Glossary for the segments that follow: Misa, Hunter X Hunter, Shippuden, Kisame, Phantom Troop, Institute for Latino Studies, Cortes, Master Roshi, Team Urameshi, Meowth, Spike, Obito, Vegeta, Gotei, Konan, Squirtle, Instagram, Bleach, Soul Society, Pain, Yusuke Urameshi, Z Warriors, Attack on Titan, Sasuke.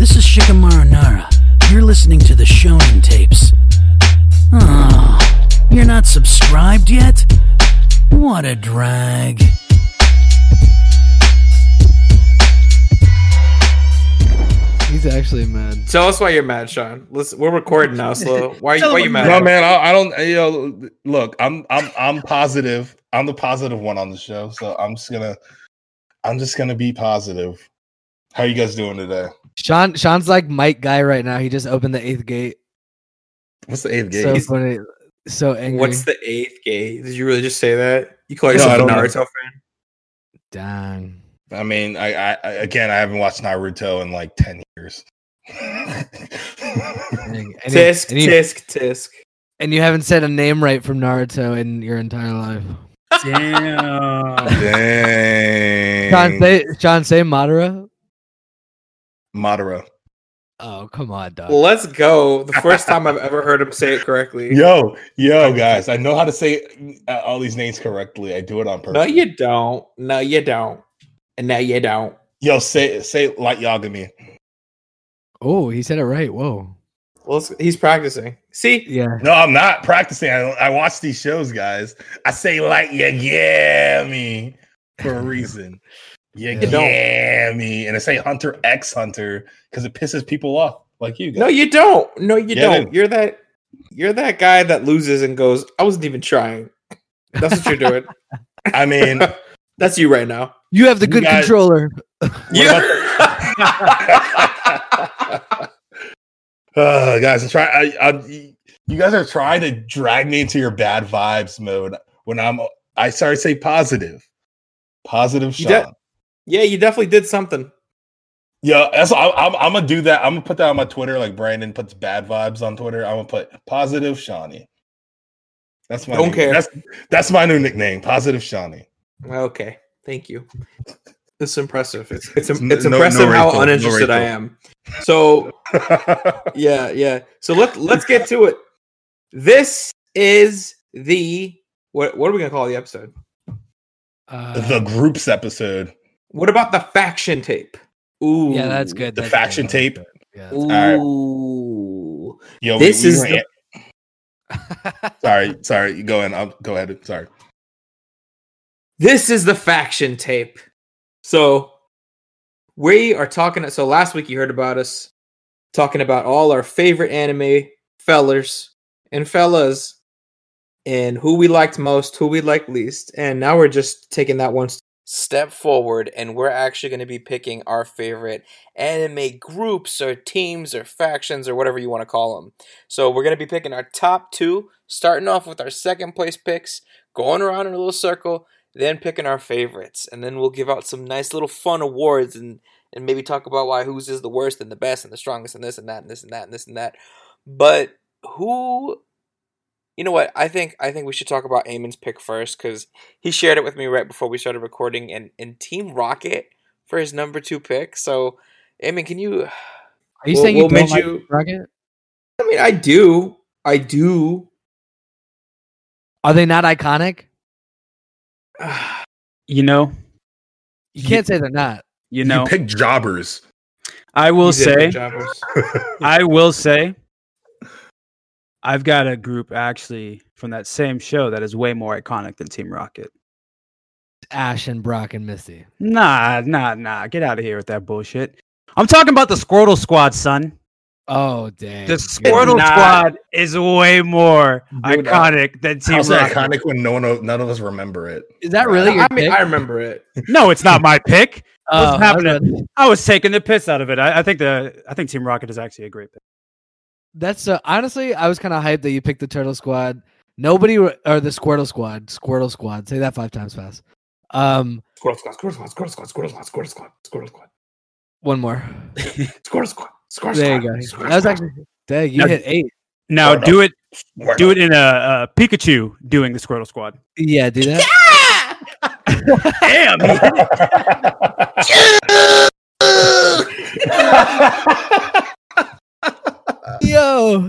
This is Shikamaru Nara. You're listening to the Shonen Tapes. Oh, you're not subscribed yet? What a drag. He's actually mad. Tell us why you're mad, Sean. Listen, we're recording now, so why you mad? No, man, I don't. You know, look, I'm positive. I'm the positive one on the show, so I'm just gonna be positive. How are you guys doing today? Sean's like Mike Guy right now. He just opened the Eighth Gate. What's the Eighth Gate? So funny. So angry. What's the Eighth Gate? Did you really just say that? You call yourself a Naruto fan? Dang. I mean, I again, I haven't watched Naruto in like 10 years. Tisk. And you haven't said a name right from Naruto in your entire life. Damn. Sean, say Madara. Madara. Oh, come on, dog. Well, let's go. The first time I've ever heard him say it correctly. Yo, guys. I know how to say all these names correctly. I do it on purpose. No, you don't. And now you don't. Yo, say Light Yagami. Oh, he said it right. Whoa. Well, he's practicing. See? Yeah. No, I'm not practicing. I watch these shows, guys. I say Light Yagami for a reason. Yagami. And I say Hunter X Hunter because it pisses people off like you guys. No, you don't. You're that guy that loses and goes, I wasn't even trying. That's what you're doing. I mean, that's you right now. You have the good controller. Guys, you guys are trying to drag me into your bad vibes mode when I started to say positive. Positive Sean. You definitely did something. Yeah, that's I'm going to do that. I'm going to put that on my Twitter like Brandon puts bad vibes on Twitter. I'm going to put Positive Shawnee. That's my name. That's my new nickname, Positive Shawnee. Okay. Thank you. It's impressive. It's impressive how uninterested I am. So, yeah. So let's get to it. This is the what are we gonna call the episode? The groups episode. What about the faction tape? Ooh, yeah, that's good. The faction tape. Yeah, ooh, right. Yo, this is. Sorry. You go in. I'll go ahead. Sorry. This is the faction tape. So we are talking. So last week you heard about us talking about all our favorite anime fellas and who we liked most, who we liked least. And now we're just taking that one step forward and we're actually going to be picking our favorite anime groups or teams or factions or whatever you want to call them. So we're going to be picking our top two, starting off with our second place picks, going around in a little circle, then picking our favorites, and then we'll give out some nice little fun awards and maybe talk about why whose is the worst and the best and the strongest and this and that and this and that and this and that. But who, you know what? I think we should talk about Eamon's pick first because he shared it with me right before we started recording and Team Rocket for his number two pick. So, Eamon, can you? Are you saying you don't like Rocket? I mean, I do. Are they not iconic? You know, you can't say they're not. You know, you pick jobbers. I will say, I've got a group actually from that same show that is way more iconic than Team Rocket. Ash and Brock and Misty. Nah. Get out of here with that bullshit. I'm talking about the Squirtle Squad, son. Oh, dang. The Squirtle Squad is way more iconic than Team Rocket. How's it iconic when none of us remember it? Is that really your pick? I remember it. No, it's not my pick. What's happening? I was taking the piss out of it. I think Team Rocket is actually a great pick. That's honestly, I was kind of hyped that you picked the Turtle Squad. The Squirtle Squad. Squirtle Squad. Say that 5 times fast. Squirtle Squad. One more. Squirtle Squad. Score, there score, you go. Score, that was actually dang. You hit 8. Now do it in a Pikachu doing the Squirtle Squad. Yeah, do that. Damn. Yo.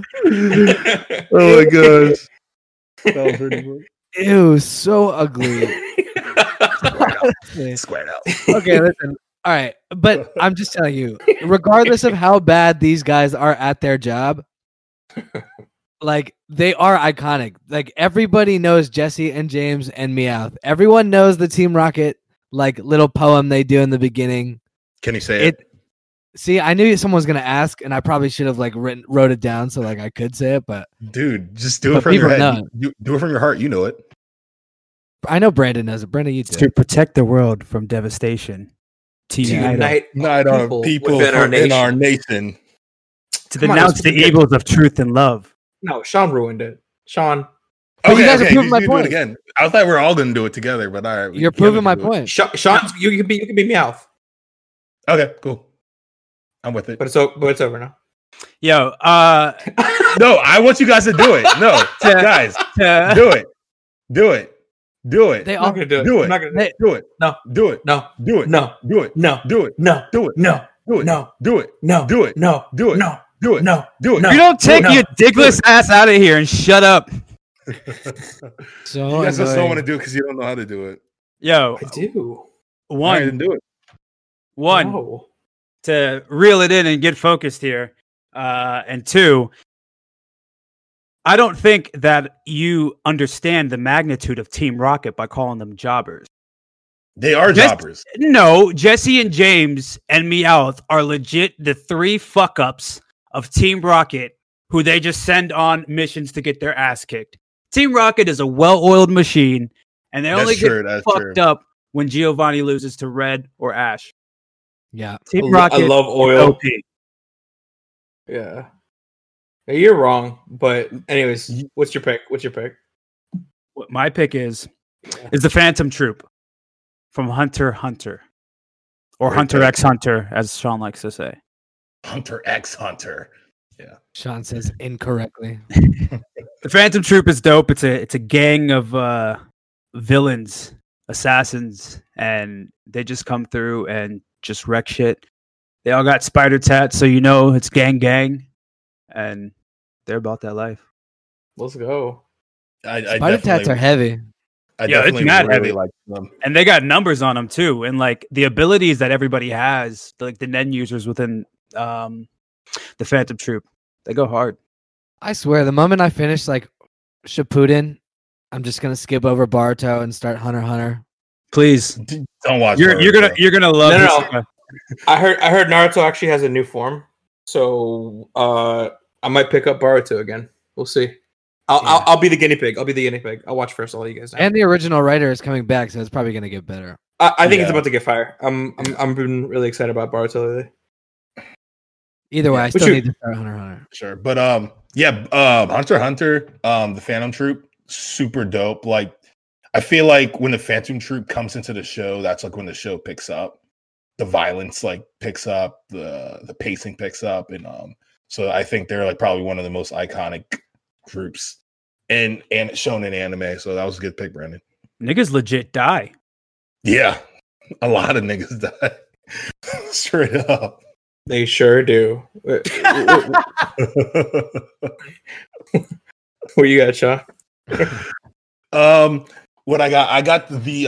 Oh my gosh. That was pretty cool. Ew, so ugly. Squared out. Okay, listen. All right, but I'm just telling you, regardless of how bad these guys are at their job, like, they are iconic. Like, everybody knows Jesse and James and Meowth. Everyone knows the Team Rocket, like, little poem they do in the beginning. Can you say it? See, I knew someone was going to ask, and I probably should have, like, wrote it down so, like, I could say it, but... Dude, just do it from your head. Do it from your heart. You know it. I know Brandon knows it. Brandon, you do. To protect the world from devastation. To unite people within our nation. To denounce the evils of truth and love. No, Sean ruined it. Sean. Oh, okay, you guys are proving my point again. I thought we were all going to do it together, but all right. You're proving my point. Sean, you can be Meowth. Okay, cool. I'm with it. But it's over now. Yo, no, I want you guys to do it. No, guys, do it. Do it. They all gonna do it. Do it. I'm not gonna do it. No. Do it. No. Do it. No. Do it. No. Do it. No. Do it. No. Do it. No. Do it. No. Do it. No. Do it. No. Do it. No. Do it. You don't take your dickless ass out of here and shut up. So you guys just don't want to do it because you don't know how to do it. Yo, I do. One. I didn't do it. One. No. To reel it in and get focused here. And two. I don't think that you understand the magnitude of Team Rocket by calling them jobbers. They are jobbers. No, Jesse and James and Meowth are legit the three fuck-ups of Team Rocket who they just send on missions to get their ass kicked. Team Rocket is a well-oiled machine, and they only get fucked up when Giovanni loses to Red or Ash. Yeah. Team Rocket. I love oil. OP. Yeah. You're wrong, but anyways, what's your pick? What my pick is the Phantom Troop from Hunter x Hunter, or Great Hunter pick. X Hunter, as Sean likes to say. Hunter X Hunter. Yeah, Sean says incorrectly. The Phantom Troop is dope. It's a gang of villains, assassins, and they just come through and just wreck shit. They all got spider tats, so you know it's gang. And they're about that life. Let's go. I Spider tats are heavy. It's not really heavy. Like them. And they got numbers on them too. And like the abilities that everybody has, like the Nen users within the Phantom Troop, they go hard. I swear, the moment I finish like Shippuden, I'm just gonna skip over Baruto and start Hunter x Hunter. Please don't watch. You're gonna love. No. I heard Naruto actually has a new form. So I might pick up Baruto again. We'll see. I'll be the guinea pig. I'll watch first. All you guys. Now. And the original writer is coming back, so it's probably going to get better. I think it's about to get fire. I'm been really excited about Baruto lately. Either way, I still need to start Hunter x Hunter. Sure, but Hunter x Hunter, the Phantom Troop, super dope. Like, I feel like when the Phantom Troop comes into the show, that's like when the show picks up. The violence like picks up, the pacing picks up, and so I think they're like probably one of the most iconic groups and shown in anime. So that was a good pick, Brandon. Niggas legit die. Yeah, a lot of niggas die. Straight up, they sure do. What you got, Sean? What I got the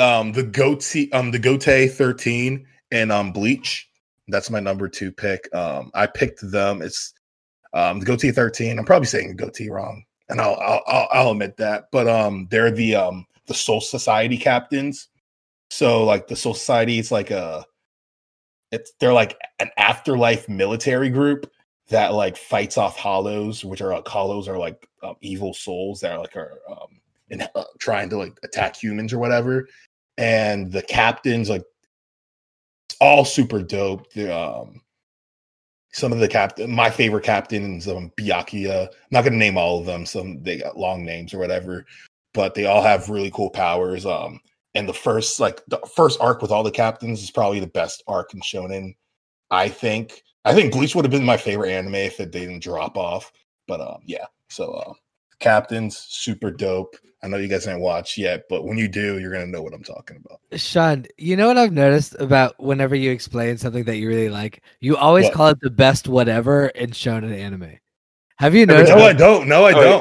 Gotei 13. And Bleach, that's my number 2 pick. I picked them. It's the Gotei 13. I'm probably saying Gotei wrong, and I'll admit that. But they're the Soul Society captains. So like the Soul Society is like they're like an afterlife military group that like fights off hollows, which are like hollows are like evil souls that are like trying to like attack humans or whatever. And the captains like. All super dope. Some of the my favorite captains, Byakuya. I'm not going to name all of them. Some they got long names or whatever, but they all have really cool powers. And the first arc with all the captains is probably the best arc in Shonen. I think Bleach would have been my favorite anime if they didn't drop off. But so captains, super dope. I know you guys didn't watch yet, but when you do, you're going to know what I'm talking about. Sean, you know what I've noticed about whenever you explain something that you really like? You always call it the best whatever in shonen anime. Have you noticed? No, I don't.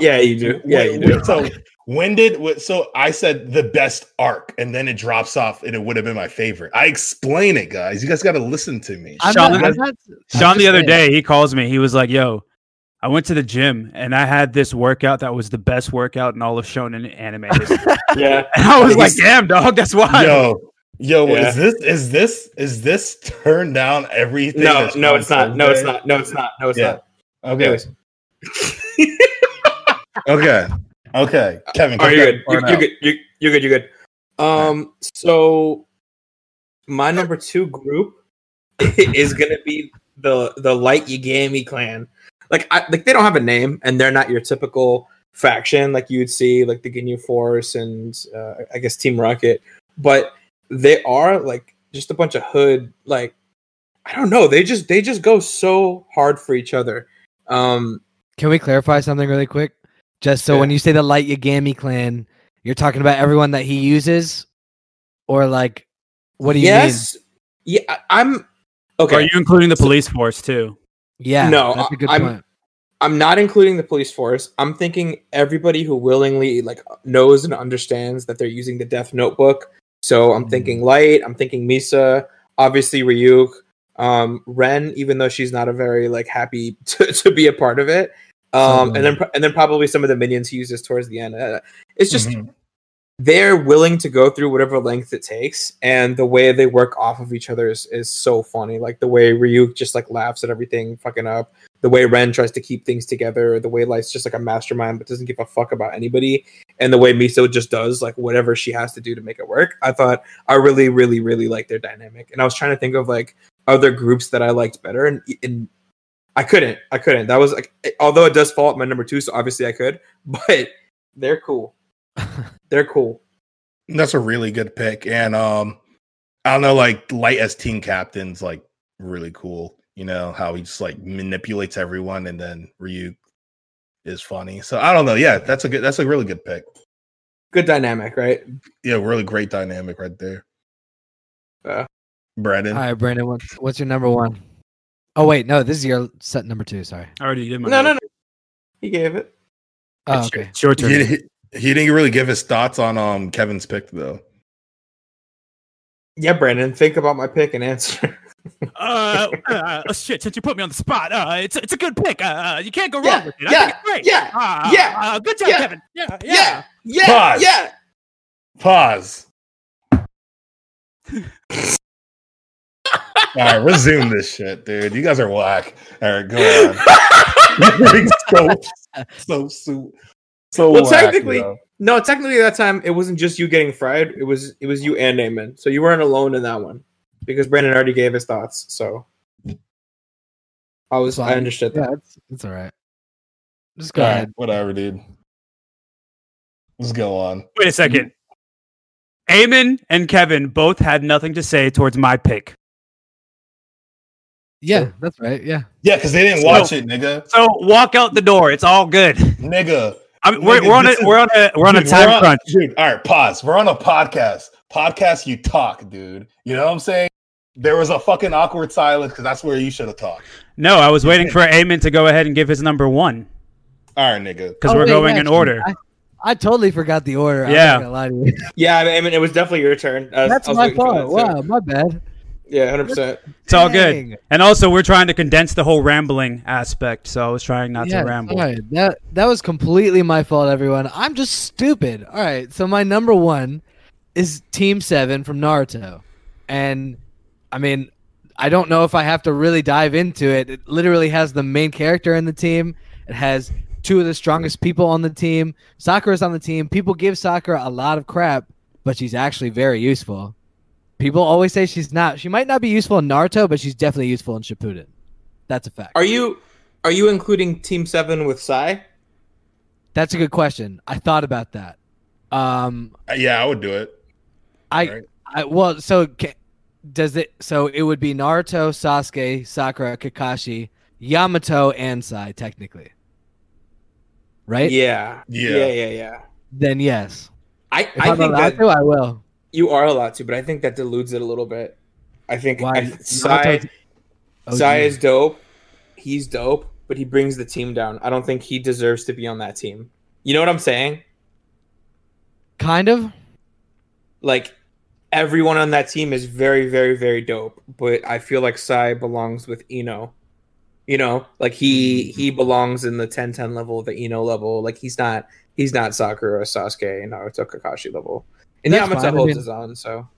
Yeah, you do. Yeah, you do. So So I said the best arc, and then it drops off, and it would have been my favorite. I explain it, guys. You guys got to listen to me. Sean, the other day, he calls me. He was like, yo, I went to the gym, and I had this workout that was the best workout in all of Shonen anime history. Yeah. And I was like, damn, dog, that's why. Yo, is this turn down everything? No, it's not. No, it's not. Okay. Anyways. Okay. Kevin, are you're good. So my number two group is gonna be the Light Yagami clan. Like they don't have a name, and they're not your typical faction like you'd see, like the Ginyu Force and I guess Team Rocket, but they are like just a bunch of hood. Like I don't know, they just go so hard for each other. Can we clarify something really quick? Just so when you say the Light Yagami clan, you're talking about everyone that he uses, or like, what do you mean? Yeah, I'm okay. Are you including the police force too? Yeah, no, that's a good point. I'm not including the police force. I'm thinking everybody who willingly like knows and understands that they're using the Death Notebook. So I'm thinking Light. I'm thinking Misa. Obviously Ryuk. Ren, even though she's not a very like happy to be a part of it. And then probably some of the minions he uses towards the end. It's just they're willing to go through whatever length it takes, and the way they work off of each other is so funny. Like the way Ryuk just like laughs at everything fucking up, the way Ren tries to keep things together, the way Light's just like a mastermind but doesn't give a fuck about anybody, and the way Miso just does like whatever she has to do to make it work. I thought I really, really, really liked their dynamic, and I was trying to think of like other groups that I liked better, and I couldn't. That was like, although it does fall at my number two, so obviously I could, but they're cool. That's a really good pick. And I don't know, like Light as team captain's like really cool, you know, how he just like manipulates everyone, and then Ryuk is funny. So I don't know. Yeah, that's a really good pick. Good dynamic, right? Yeah, really great dynamic right there. Brandon. All right, Brandon, what's your number one? Oh, wait, no, this is your set number two, sorry. I already did my No. He gave it. Oh, okay. Short turn. He didn't really give his thoughts on Kevin's pick, though. Yeah, Brandon, think about my pick and answer. Shit, since you put me on the spot, it's a good pick. You can't go wrong with it. I think it's great. Good job, Kevin. Pause. All right, resume this shit, dude. You guys are whack. All right, go on. so well, whack, technically, though. No. Technically, that time it wasn't just you getting fried. It was you and Damon. So you weren't alone in that one because Brandon already gave his thoughts. So I understood that. It's all right. Just go ahead. Whatever, dude. Let's go on. Wait a second. Damon and Kevin both had nothing to say towards my pick. Yeah, that's right. Yeah, because they didn't watch it, nigga. So walk out the door. It's all good, nigga. We're on a time crunch. Dude, all right, pause. We're on a podcast. Podcast, you talk, dude. You know what I'm saying? There was a fucking awkward silence because that's where you should have talked. No, I was waiting for Eamon to go ahead and give his number one. All right, nigga. Because we're going in order. I totally forgot the order. Yeah, I'm not gonna lie to you. Yeah, I mean, it was definitely your turn. That's my fault. Wow, my bad. Yeah, 100%. It's all good. And also, we're trying to condense the whole rambling aspect, so I was trying not to ramble. All right. That was completely my fault, everyone. I'm just stupid. All right, so my number one is Team 7 from Naruto. And, I mean, I don't know if I have to really dive into it. It literally has the main character in the team. It has two of the strongest people on the team. Sakura's on the team. People give Sakura a lot of crap, but she's actually very useful. People always say she's not. She might not be useful in Naruto, but she's definitely useful in Shippuden. That's a fact. Are you including Team 7 with Sai? That's a good question. I thought about that. Yeah, I would do it. So it would be Naruto, Sasuke, Sakura, Kakashi, Yamato, and Sai technically. Right? Yeah. Then yes. I think that I will. You are allowed to, but I think that dilutes it a little bit. I think Sai is dope. He's dope, but he brings the team down. I don't think he deserves to be on that team. You know what I'm saying? Kind of. Like, everyone on that team is very, very, very dope. But I feel like Sai belongs with Ino. You know, like he belongs in the 10-10 level, the Ino level. Like he's not Sakura or Sasuke and Naruto Kakashi level. And Yamato holds his own. So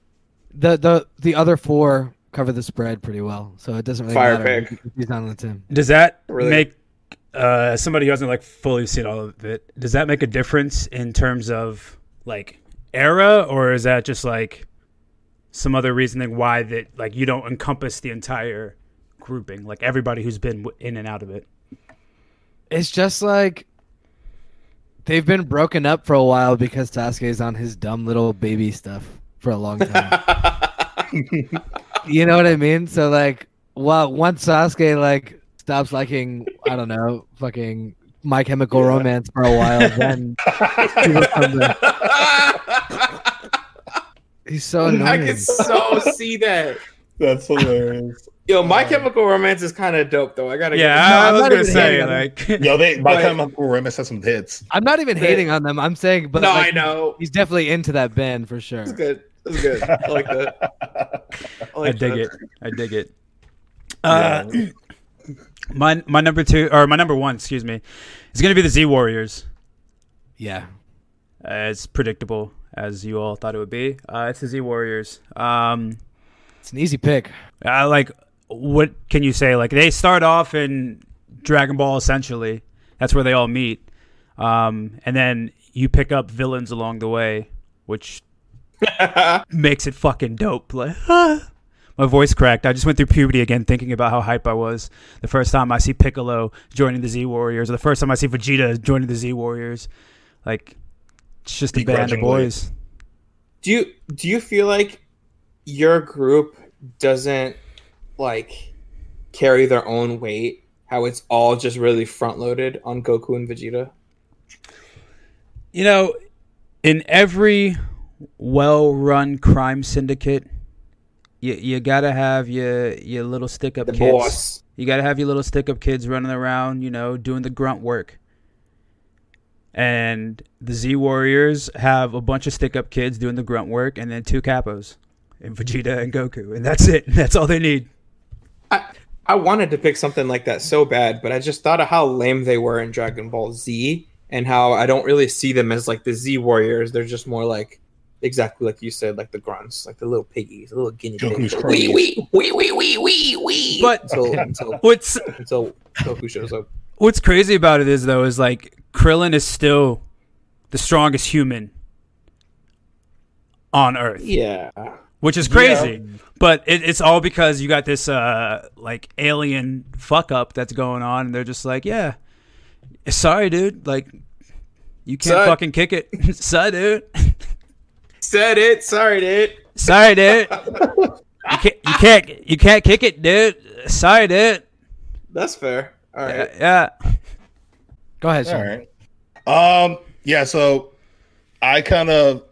the other four cover the spread pretty well. So it doesn't really matter. If he's not on the team. Does that make somebody who hasn't like fully seen all of it? Does that make a difference in terms of like era, or is that just like some other reasoning why that like you don't encompass the entire grouping, like everybody who's been in and out of it? It's just like they've been broken up for a while because Sasuke's on his dumb little baby stuff for a long time. You know what I mean? So like, well, once Sasuke like stops liking, I don't know, fucking My Chemical Romance for a while, then he's so annoying. I can so see that. That's hilarious. Yo, My Chemical Romance is kind of dope, though. I gotta. Yeah, no, I was gonna say like. Yo, My Chemical Romance has some hits. I'm not even hating on them. I'm saying, but no, like, I know he's definitely into that band for sure. It's good. It's good. I like that. I dig it. Yeah. My number one, excuse me, is gonna be the Z Warriors. Yeah, as predictable as you all thought it would be. It's the Z Warriors. It's an easy pick. Like, what can you say? Like, they start off in Dragon Ball, essentially. That's where they all meet, and then you pick up villains along the way, which makes it fucking dope. Like. My voice cracked. I just went through puberty again thinking about how hype I was the first time I see Piccolo joining the Z Warriors, or the first time I see Vegeta joining the Z Warriors. Like, it's just a band of boys. Do you feel like your group doesn't, like, carry their own weight? How it's all just really front-loaded on Goku and Vegeta? You know, in every well-run crime syndicate, You gotta have your little stick-up kids. Boss. You gotta have your little stick-up kids running around, you know, doing the grunt work. And the Z Warriors have a bunch of stick-up kids doing the grunt work, and then two capos, and Vegeta and Goku, and that's it. That's all they need. I wanted to pick something like that so bad, but I just thought of how lame they were in Dragon Ball Z, and how I don't really see them as like the Z Warriors. They're just more like. Exactly like you said, like the grunts, like the little piggies, the little guinea pigs. Wee. But until Goku shows up. What's crazy about it is, though, is like Krillin is still the strongest human on Earth. Yeah. Which is crazy. Yeah. But it's all because you got this like alien fuck up that's going on, and they're just like, yeah, sorry, dude. Like, you can't fucking kick it. Sorry, dude. Said it. Sorry, dude. You can't kick it, dude. Sorry, dude. That's fair. All right. Yeah. Go ahead, Sean. All right. Yeah. So I kind of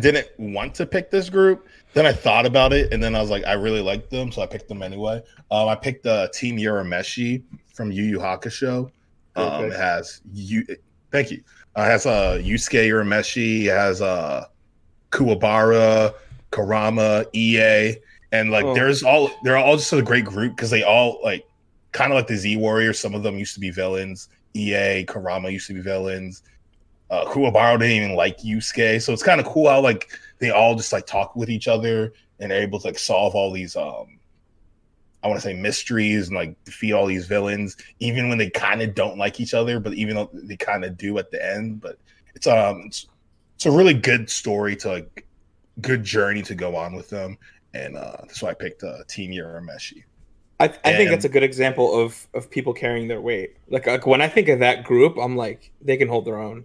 didn't want to pick this group. Then I thought about it, and then I was like, I really liked them, so I picked them anyway. I picked Team Urameshi from Yu Yu Hakusho. It has you. Thank you. It has Yusuke Urameshi. It has Kuwabara, Kurama, EA, and like they're all just a great group because they all like kind of like the Z Warriors. Some of them used to be villains. EA, Kurama used to be villains. Kuwabara didn't even like Yusuke, so it's kind of cool how like they all just like talk with each other and are able to like solve all these I want to say mysteries and like defeat all these villains, even when they kind of don't like each other, but even though they kind of do at the end. But it's a really good story to like, good journey to go on with them, and that's why I picked Team Urameshi. I think that's a good example of people carrying their weight. Like when I think of that group, I'm like, they can hold their own.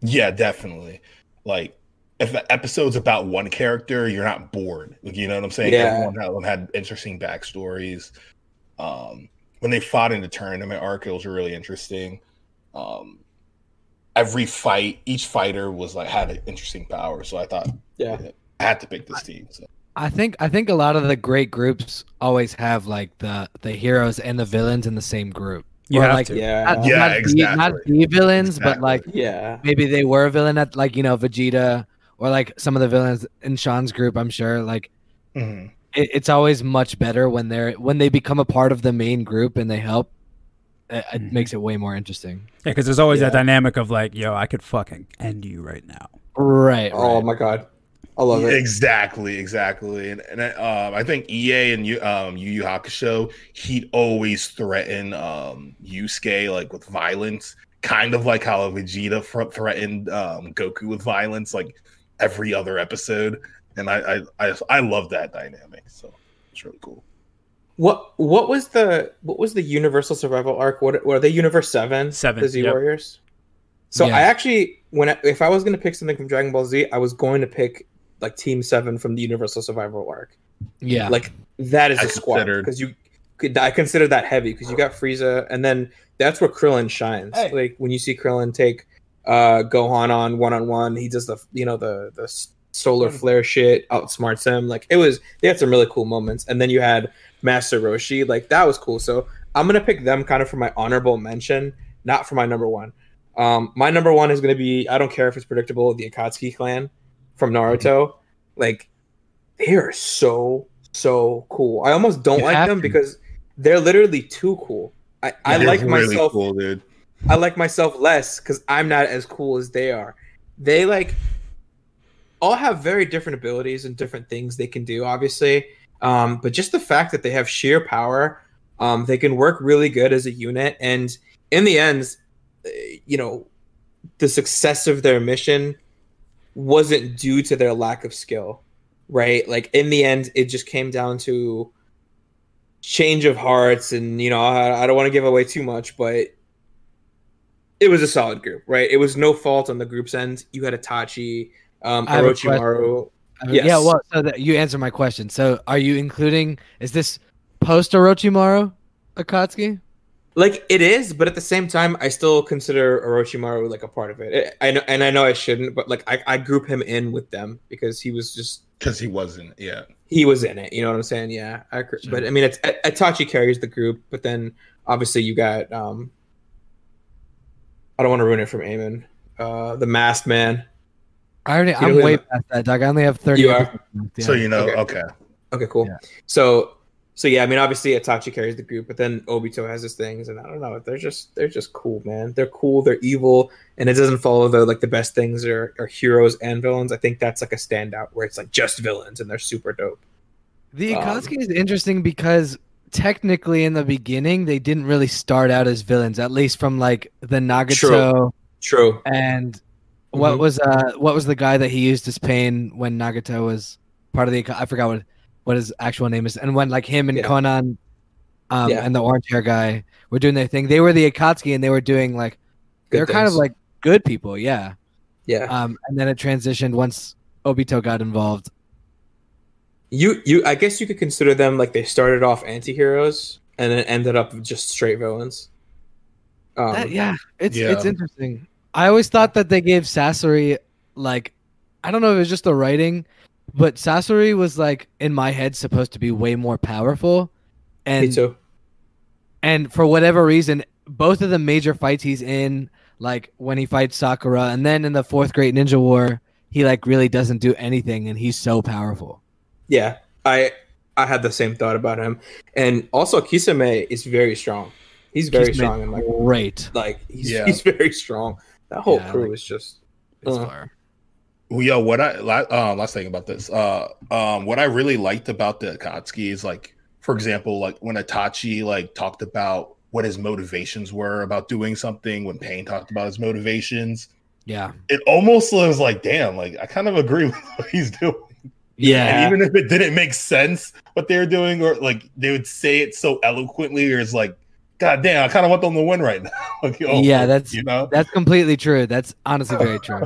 Yeah, definitely. Like if the episode's about one character, you're not bored. Like, you know what I'm saying? Yeah. Everyone had interesting backstories. When they fought in the tournament arc, it was really interesting. Every fight, each fighter was like had an interesting power, so I thought, I had to pick this team. So. I think a lot of the great groups always have like the heroes and the villains in the same group. You or have like, to. Yeah. Not exactly. Not the villains, exactly. But like, yeah, maybe they were a villain at like, you know, Vegeta or like some of the villains in Sean's group. I'm sure like it's always much better when they become a part of the main group and they help. It makes it way more interesting. Yeah, because there's always that dynamic of like, yo, I could fucking end you right now. Right. Oh my god, I love it. Exactly. And I think EA and Yu Yu Hakusho, he'd always threaten Yusuke like with violence, kind of like how Vegeta threatened Goku with violence, like every other episode. And I love that dynamic. So it's really cool. What was the Universal Survival arc? What were they? Universe 7? The Z Warriors. So yeah. I actually, if I was going to pick something from Dragon Ball Z, I was going to pick like Team 7 from the Universal Survival arc. Yeah, like that is a squad because I consider that heavy because you got Frieza, and then that's where Krillin shines. Hey. Like when you see Krillin take Gohan on 1-on-1, he does the solar flare shit, outsmarts him. Like they had some really cool moments, and then you had Master Roshi, like that was cool. So I'm gonna pick them kind of for my honorable mention, not for my number one. My number one is gonna be, I don't care if it's predictable, the Akatsuki clan from Naruto. Like they are so cool. I almost don't like them because they're literally too cool. I like really myself. Cool, dude. I like myself less because I'm not as cool as they are. They like all have very different abilities and different things they can do, obviously. But just the fact that they have sheer power, they can work really good as a unit. And in the end, you know, the success of their mission wasn't due to their lack of skill, right? Like in the end, it just came down to change of hearts. And, you know, I don't want to give away too much, but it was a solid group, right? It was no fault on the group's end. You had Itachi, Orochimaru. Yes. Yeah, well, so that you answer my question. So, are you including? Is this post Orochimaru, Akatsuki? Like it is, but at the same time, I still consider Orochimaru like a part of it. I know I shouldn't, but like I group him in with them because he was just he was in it. You know what I'm saying? Yeah, but I mean, it's Itachi carries the group, but then obviously you got I don't want to ruin it from Eamon, the masked man. I'm way past that, Doug. I only have 30. You are? Yeah. So you know, okay, cool. Yeah. So yeah, I mean, obviously Itachi carries the group, but then Obito has his things, and I don't know. They're just cool, man. They're cool. They're evil, and it doesn't follow though. Like the best things are heroes and villains. I think that's like a standout where it's like just villains, and they're super dope. The Akatsuki is interesting because technically, in the beginning, they didn't really start out as villains, at least from like the Nagato. True. And what was the guy that he used as Pain when Nagato was part of the? I forgot what his actual name is. And when like him and Konan, and the orange hair guy were doing their thing, they were the Akatsuki, and they were doing like they're kind of like good people, yeah. And then it transitioned once Obito got involved. You, I guess you could consider them like they started off anti-heroes and then ended up just straight villains. It's interesting. I always thought that they gave Sasori, like, I don't know if it was just the writing, but Sasori was, like, in my head, supposed to be way more powerful. And, me too. And for whatever reason, both of the major fights he's in, like, when he fights Sakura, and then in the Fourth Great Ninja War, he, like, really doesn't do anything, and he's so powerful. Yeah, I had the same thought about him. And also, Kisame is very strong. He's very strong. And, like, great. Like, he's very strong. That whole crew is just—it's fire. Yo, what I last thing about this, what I really liked about the Akatsuki is like, for example, like when Itachi like talked about what his motivations were about doing something, when Pain talked about his motivations, it almost was like, damn, like I kind of agree with what he's doing. Yeah, and even if it didn't make sense what they were doing, or like they would say it so eloquently, or it's like, god damn, I kind of want them to win right now. Like, that's completely true. That's honestly very true.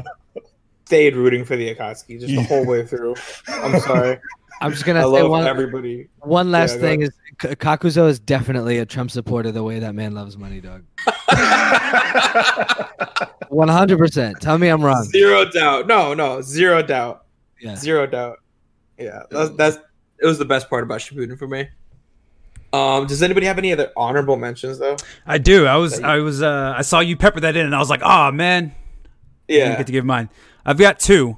Stayed rooting for the Akatsuki just the whole way through. I'm sorry. I'm just going to say everybody. One last thing is Kakuzo is definitely a Trump supporter the way that man loves money, dog. 100%. Tell me I'm wrong. Zero doubt. No. Zero doubt. Yeah. Zero doubt. Yeah. That's it was the best part about Shippuden for me. Does anybody have any other honorable mentions though? I do. I saw you pepper that in, and I was like, "Oh man, yeah." I didn't get to give mine. I've got two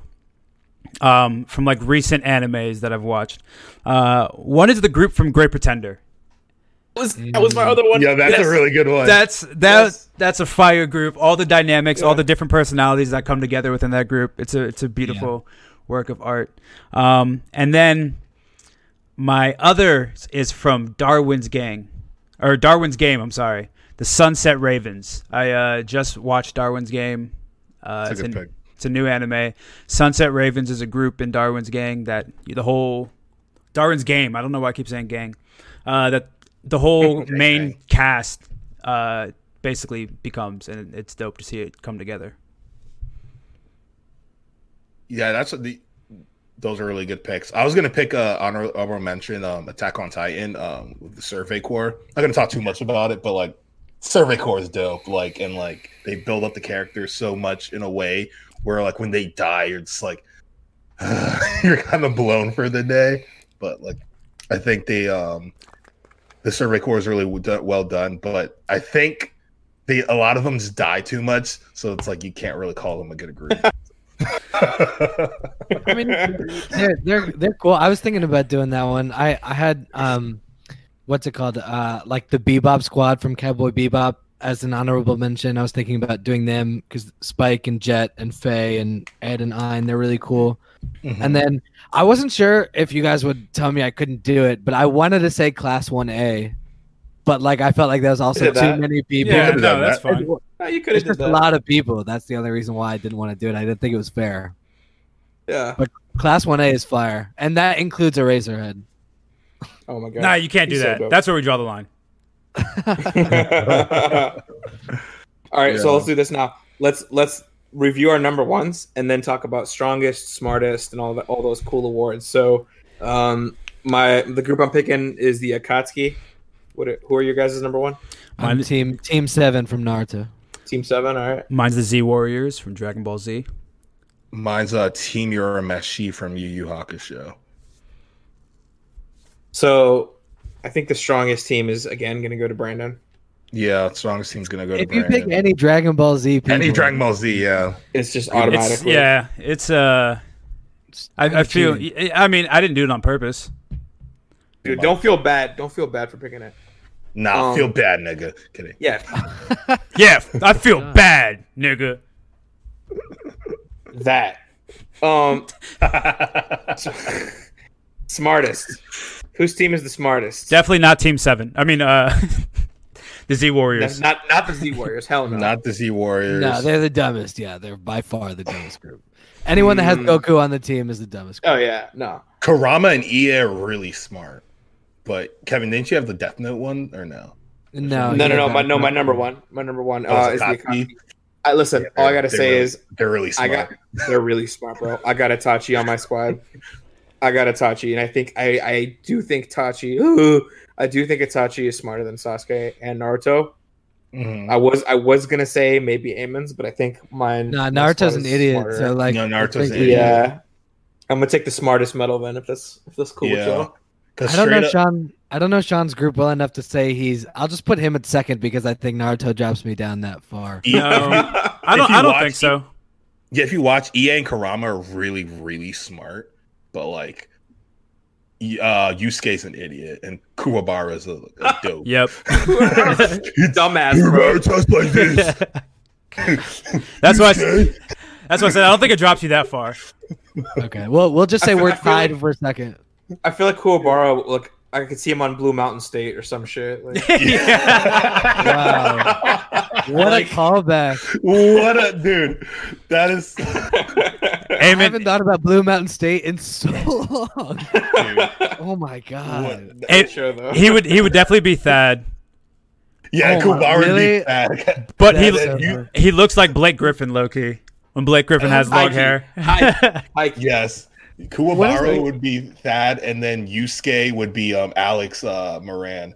from like recent animes that I've watched. One is the group from Great Pretender. That was my other one. Yeah, that's a really good one. That's a fire group. All the dynamics, all the different personalities that come together within that group. It's a beautiful work of art. And then my other is from Darwin's Game. I'm sorry, the Sunset Ravens. I just watched Darwin's Game. It's a new anime. Sunset Ravens is a group in Darwin's Gang that the whole Darwin's Game. I don't know why I keep saying gang. That the whole main cast basically becomes, and it's dope to see it come together. Yeah, those are really good picks. I was going to pick honorable mention Attack on Titan with the Survey Corps. I'm not going to talk too much about it, but like Survey Corps is dope. Like, and like they build up the characters so much in a way where like when they die, you're just like you're kind of blown for the day. But like I think the Survey Corps is really well done. But I think a lot of them just die too much, so it's like you can't really call them a good group. I mean, they're cool. I was thinking about doing that one. I had what's it called? Like the Bebop Squad from Cowboy Bebop as an honorable mention. I was thinking about doing them because Spike and Jet and Faye and Ed and I, and they're really cool. Mm-hmm. And then I wasn't sure if you guys would tell me I couldn't do it, but I wanted to say Class 1A, but like I felt like there was also too many people. Yeah, no, that's fine. No, you could have done that. A lot of people. That's the only reason why I didn't want to do it. I didn't think it was fair. Yeah. But Class 1A is fire, and that includes Eraserhead. Oh my god. Nah, you can't do that. So that's where we draw the line. All right, so let's do this now. Let's review our number ones and then talk about strongest, smartest, and all those cool awards. So, the group I'm picking is the Akatsuki. Who are your guys' number one? I'm Team 7 from Naruto. Team 7, all right. Mine's the Z Warriors from Dragon Ball Z. Mine's Team Urameshi from Yu Yu Hakusho. So, I think the strongest team is again going to go to Brandon. Yeah, strongest team's going to go to Brandon. If you pick any Dragon Ball Z people. Any Dragon Ball Z, yeah. It's just automatically. I feel – I mean, I didn't do it on purpose. Dude, don't feel bad. Don't feel bad for picking it. Nah, feel bad, nigga. Kidding. Yeah. Yeah, I feel bad, nigga. That. Smartest. Whose team is the smartest? Definitely not Team 7. I mean, the Z Warriors. Not the Z Warriors. Hell no. Not the Z Warriors. No, they're the dumbest. Yeah, they're by far the dumbest group. Anyone that has Goku on the team is the dumbest group. Oh, yeah. No. Kurama and Ie are really smart. But, Kevin, didn't you have the Death Note one or no? No. My number one. My number one is the Akatsuki. Listen, all I got to say is they're really smart. They're really smart, bro. I got Itachi on my squad. And I think I do think Itachi is smarter than Sasuke and Naruto. Mm-hmm. I was gonna say maybe Aimon's, but I think mine. No, Naruto's an idiot. So like, Naruto's an idiot. Yeah, I'm gonna take the smartest medal then if that's cool with y'all. I don't know Sean's group well enough to say he's. I'll just put him at second because I think Naruto drops me down that far. No, I don't think so. Yeah, if you watch, Ie and Kurama are really, really smart, but like, Yusuke's an idiot, and Kuwabara's a dope. Yep, dumbass. Bro. Just like this. That's why I said I don't think it drops you that far. Okay, well, we'll just say we're tied for a second. I feel like Kuwabara, look, I could see him on Blue Mountain State or some shit. Like, wow. What a callback. What a dude. That is. I haven't thought about Blue Mountain State in so long. Dude. Oh my god. He would definitely be Thad. Yeah, Kuwabara would be Thad. But he looks like Blake Griffin, low key. When Blake Griffin has long hair. Yes. Kuwabara would be Thad, and then Yusuke would be Alex Moran.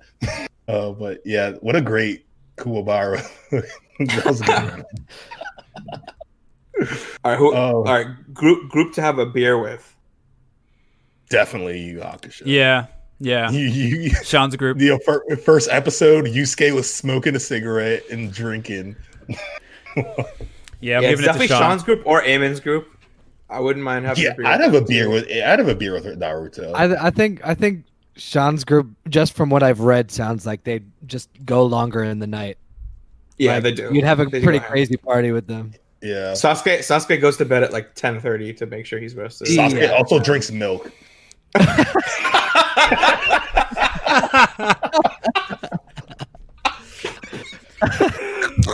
But yeah, what a great Kuwabara. That was good. All right, group to have a beer with. Definitely Yu Hakusho. Yeah, Yeah. Sean's group. The first episode, Yusuke was smoking a cigarette and drinking. Yeah, it's definitely Sean's group or Eamon's group. I wouldn't mind having a beer. I'd have a beer with Naruto. I think Sean's group, just from what I've read, sounds like they just go longer in the night. Yeah, like, they do. You'd have a pretty crazy party with them. Yeah. Sasuke goes to bed at like 10:30 to make sure he's rested. Sasuke also drinks milk.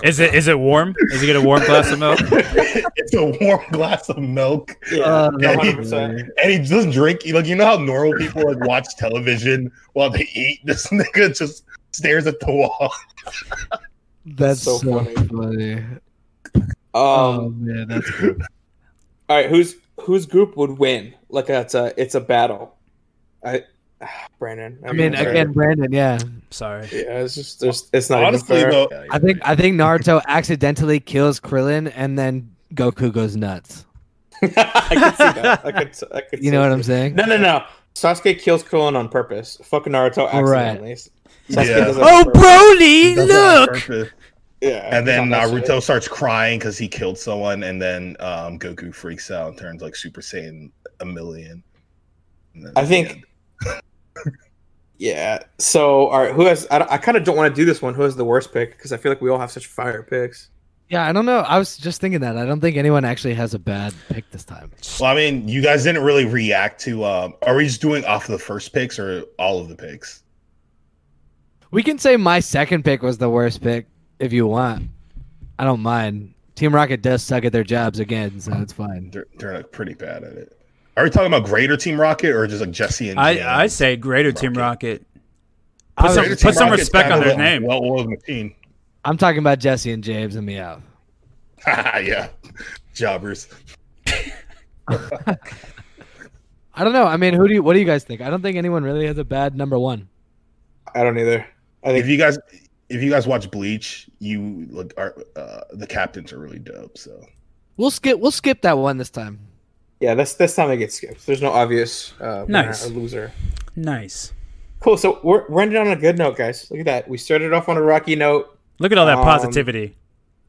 Is it warm? Does he get a warm glass of milk? It's a warm glass of milk. Yeah, 100%. And he doesn't drink. Like, you know how normal people like watch television while they eat? This nigga just stares at the wall. That's so funny. Oh man, that's good. All right, whose group would win? Like it's a battle. Brandon. Brandon. Yeah, sorry. Yeah, it's just it's not. Honestly, though, I think Naruto accidentally kills Krillin, and then Goku goes nuts. I could see that. I could. You know what I'm saying? No. Sasuke kills Krillin on purpose. Fuck Naruto accidentally. Right. Broly, look. Yeah, and then Naruto starts crying because he killed someone, and then Goku freaks out and turns like Super Saiyan 1,000,000. I think. Yeah. So, all right, who has? I kind of don't want to do this one. Who has the worst pick? Because I feel like we all have such fire picks. Yeah, I don't know. I was just thinking that. I don't think anyone actually has a bad pick this time. Well, I mean, you guys didn't really react to. Are we just doing off the first picks or all of the picks? We can say my second pick was the worst pick. If you want, I don't mind. Team Rocket does suck at their jobs again, so it's fine. They're like pretty bad at it. Are we talking about greater Team Rocket or just like Jesse and James? I say greater Team Rocket. Put some respect on their name. Well-oiled machine. I'm talking about Jesse and James and Meowth. Yeah, jobbers. I don't know. I mean, what do you guys think? I don't think anyone really has a bad number one. I don't either. I think if you guys watch Bleach, you like the captains are really dope. So we'll skip that one this time. Yeah, this time it gets skipped. There's no obvious winner or loser. Nice, cool. So we're ending on a good note, guys. Look at that. We started off on a rocky note. Look at all that positivity.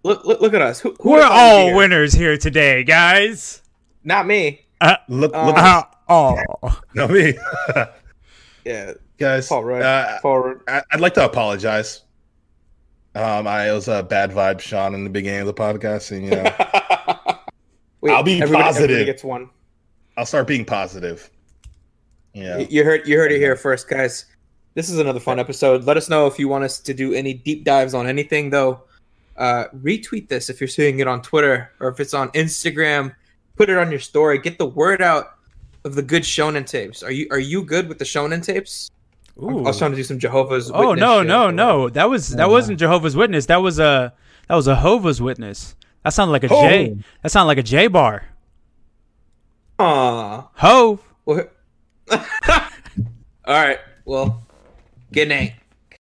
Look at us. We're all winners here today, guys. Not me. Look at not me. Yeah, guys. Forward. I'd like to apologize. I was a bad vibe, Sean, in the beginning of the podcast, and Wait, I'll be positive. Everybody gets one. I'll start being positive. Yeah, you heard it here first, guys. This is another fun episode. Let us know if you want us to do any deep dives on anything, though. Retweet this if you're seeing it on Twitter or if it's on Instagram. Put it on your story. Get the word out of the good Shonen tapes. Are you good with the Shonen tapes? Ooh. I was trying to do some Jehovah's Witness. Oh no! That wasn't Jehovah's Witness. That was a Jehovah's Witness. That sounded like a J. That sounded like a J bar. Ho. All right. Well, good night.